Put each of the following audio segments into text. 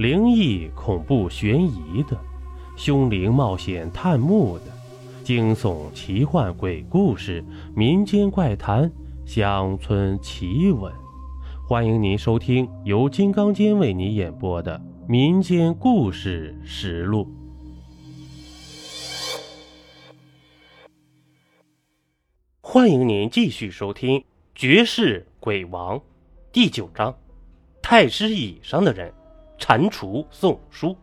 灵异、恐怖、悬疑的，凶灵冒险探墓的，惊悚、奇幻、鬼故事、民间怪谈、乡村奇闻。欢迎您收听由金刚间为您演播的民间故事实录。欢迎您继续收听绝世鬼王第9章，太师椅上的人蟾蜍送书。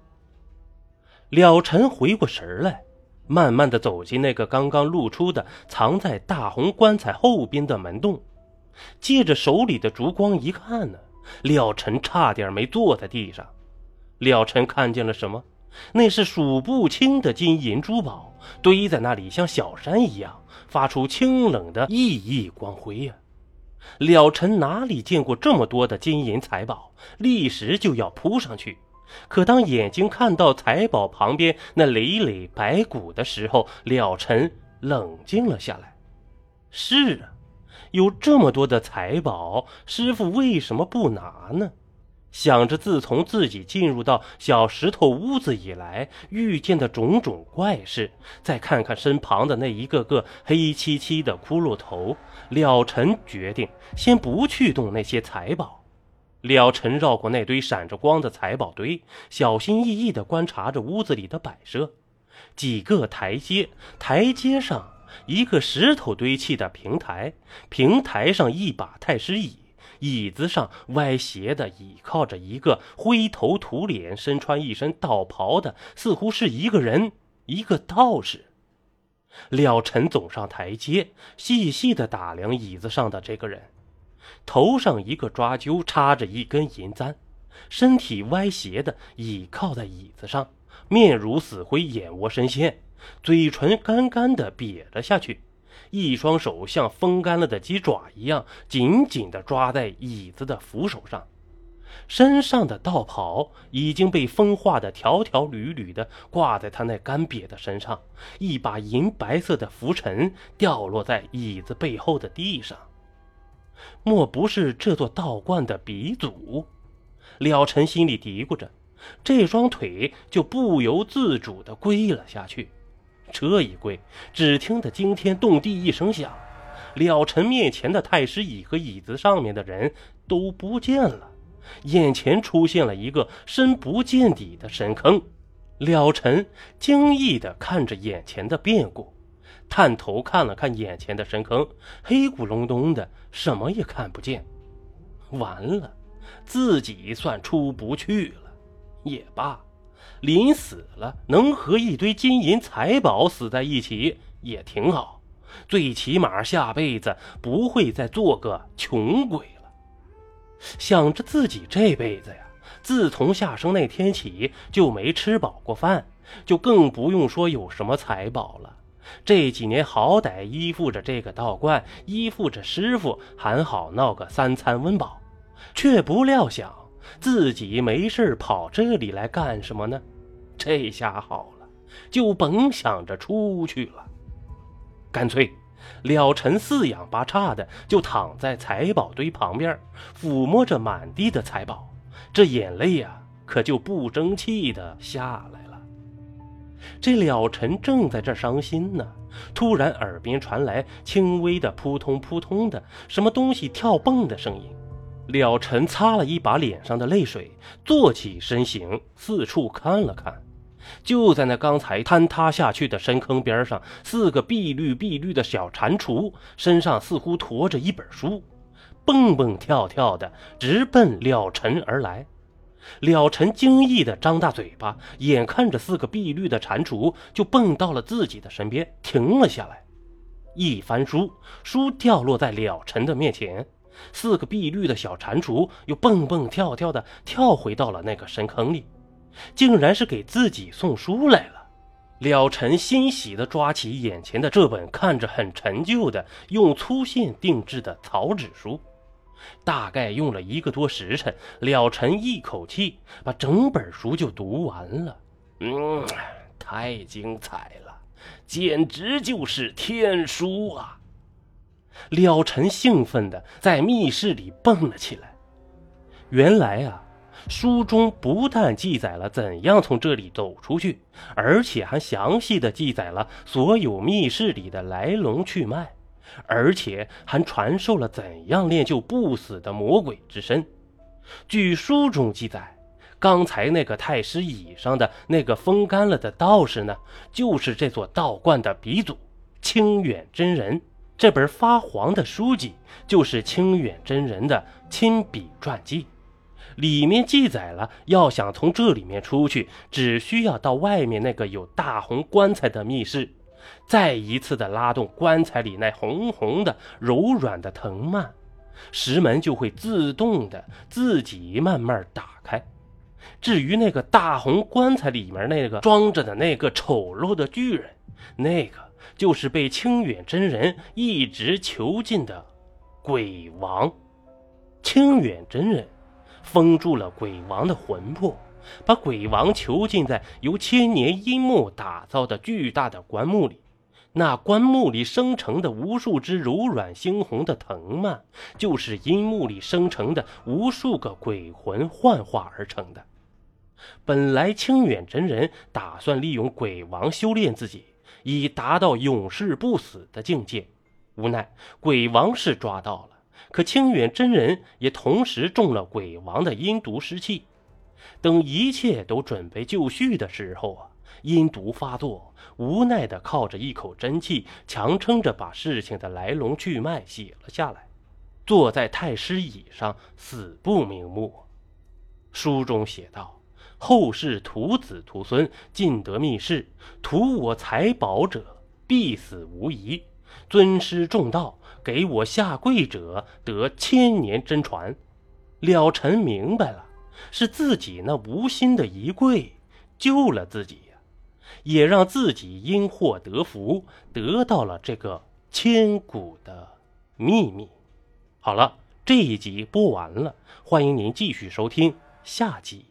了尘回过神来，慢慢地走进那个刚刚露出的藏在大红棺材后边的门洞，借着手里的烛光一看呢，了尘差点没坐在地上。了尘看见了什么？那是数不清的金银珠宝堆在那里，像小山一样发出清冷的熠熠光辉呀。了尘哪里见过这么多的金银财宝，立时就要扑上去，可当眼睛看到财宝旁边那累累白骨的时候，了尘冷静了下来。是啊，有这么多的财宝，师父为什么不拿呢？想着自从自己进入到小石头屋子以来遇见的种种怪事，再看看身旁的那一个个黑漆漆的骷髅头，了尘决定先不去动那些财宝。了尘绕过那堆闪着光的财宝堆，小心翼翼地观察着屋子里的摆设。几个台阶，台阶上一个石头堆砌的平台，平台上一把太师椅，椅子上歪斜的倚靠着一个灰头土脸、身穿一身道袍的，似乎是一个人，一个道士。了尘走上台阶，细细地打量椅子上的这个人，头上一个抓阄，插着一根银簪，身体歪斜地倚靠在椅子上，面如死灰，眼窝深陷，嘴唇干干地瘪了下去，一双手像风干了的鸡爪一样紧紧地抓在椅子的扶手上，身上的道袍已经被风化的条条缕缕地挂在他那干瘪的身上，一把银白色的拂尘掉落在椅子背后的地上。莫不是这座道观的鼻祖？了尘心里嘀咕着，这双腿就不由自主地跪了下去。这一跪，只听得惊天动地一声响，了尘面前的太师椅和椅子上面的人都不见了，眼前出现了一个深不见底的深坑。了尘惊异地看着眼前的变故，探头看了看眼前的深坑，黑咕隆咚的，什么也看不见。完了，自己算出不去了。也罢，临死了能和一堆金银财宝死在一起也挺好，最起码下辈子不会再做个穷鬼了。想着自己这辈子呀，自从下生那天起就没吃饱过饭，就更不用说有什么财宝了。这几年好歹依附着这个道观，依附着师傅，还好闹个3餐温饱，却不料想自己没事跑这里来干什么呢？这下好了，就甭想着出去了，干脆了尘四仰八叉的就躺在财宝堆旁边，抚摸着满地的财宝，这眼泪啊可就不争气的下来了。这了尘正在这伤心呢，突然耳边传来轻微的扑通扑通的什么东西跳蹦的声音。了尘擦了一把脸上的泪水，坐起身形，四处看了看。就在那刚才坍塌下去的深坑边上，4个碧绿的小蟾蜍，身上似乎驮着一本书，蹦蹦跳跳的直奔了尘而来。了尘惊异的张大嘴巴，眼看着4个碧绿的蟾蜍就蹦到了自己的身边，停了下来。一翻书掉落在了尘的面前，4个碧绿的小蟾蜍又蹦蹦跳跳的跳回到了那个深坑里，竟然是给自己送书来了。了尘欣喜地抓起眼前的这本看着很陈旧的用粗线定制的草纸书，大概用了1个多时辰，了尘一口气把整本书就读完了。太精彩了，简直就是天书啊！了尘兴奋地在密室里蹦了起来。原来啊，书中不但记载了怎样从这里走出去，而且还详细的记载了所有密室里的来龙去脉，而且还传授了怎样练就不死的魔鬼之身。据书中记载，刚才那个太师椅上的那个风干了的道士呢，就是这座道观的鼻祖清远真人。这本发黄的书籍就是清远真人的亲笔传记，里面记载了要想从这里面出去，只需要到外面那个有大红棺材的密室，再一次的拉动棺材里那红红的柔软的藤蔓，石门就会自动的自己慢慢打开。至于那个大红棺材里面那个装着的那个丑陋的巨人，那个就是被清远真人一直囚禁的鬼王。清远真人封住了鬼王的魂魄，把鬼王囚禁在由千年阴木打造的巨大的棺木里。那棺木里生成的无数只柔软猩红的藤蔓，就是阴木里生成的无数个鬼魂幻化而成的。本来清远真人打算利用鬼王修炼自己，以达到永世不死的境界，无奈鬼王是抓到了，可清远真人也同时中了鬼王的阴毒湿气。等一切都准备就绪的时候啊，阴毒发作，无奈的靠着一口真气强撑着把事情的来龙去脉写了下来，坐在太师椅上死不瞑目。书中写道，后世徒子徒孙尽得密室，图我财宝者必死无疑，尊师重道，给我下跪者得千年真传。了尘明白了，是自己那无心的一跪救了自己，也让自己因祸得福，得到了这个千古的秘密。好了，这一集播完了，欢迎您继续收听下集。